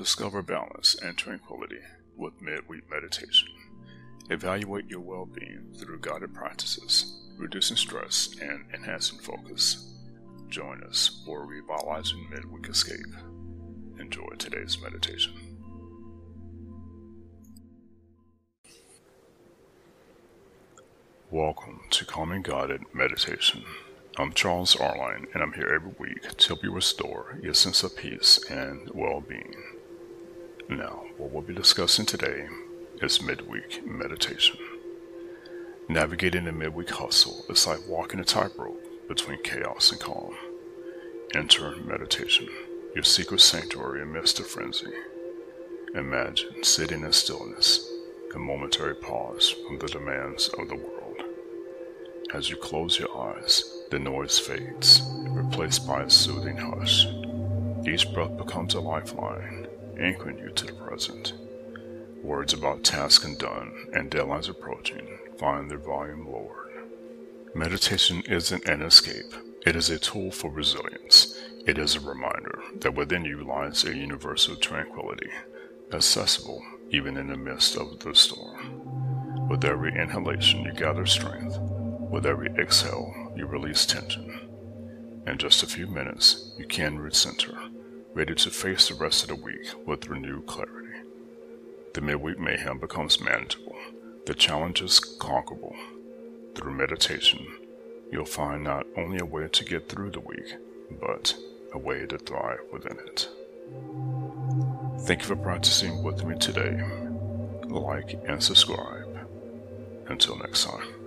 Discover balance and tranquility with midweek meditation. Evaluate your well-being through guided practices, reducing stress and enhancing focus. Join us for a revitalizing midweek escape. Enjoy today's meditation. Welcome to Calm and Guided Meditation. I'm Charles Arline, and I'm here every week to help you restore your sense of peace and well-being. Now, what we'll be discussing today is midweek meditation. Navigating the midweek hustle is like walking a tightrope between chaos and calm. Enter meditation, your secret sanctuary amidst the frenzy. Imagine sitting in stillness, a momentary pause from the demands of the world. As you close your eyes, the noise fades, replaced by a soothing hush. Each breath becomes a lifeline, anchoring you to the present. Words about tasks undone and deadlines approaching find their volume lowered. Meditation isn't an escape. It is a tool for resilience. It is a reminder that within you lies a universal tranquility, accessible even in the midst of the storm. With every inhalation, you gather strength. With every exhale, you release tension. In just a few minutes, you can recenter, ready to face the rest of the week with renewed clarity. The midweek mayhem becomes manageable. The challenge is conquerable. Through meditation, you'll find not only a way to get through the week, but a way to thrive within it. Thank you for practicing with me today. Like and subscribe. Until next time.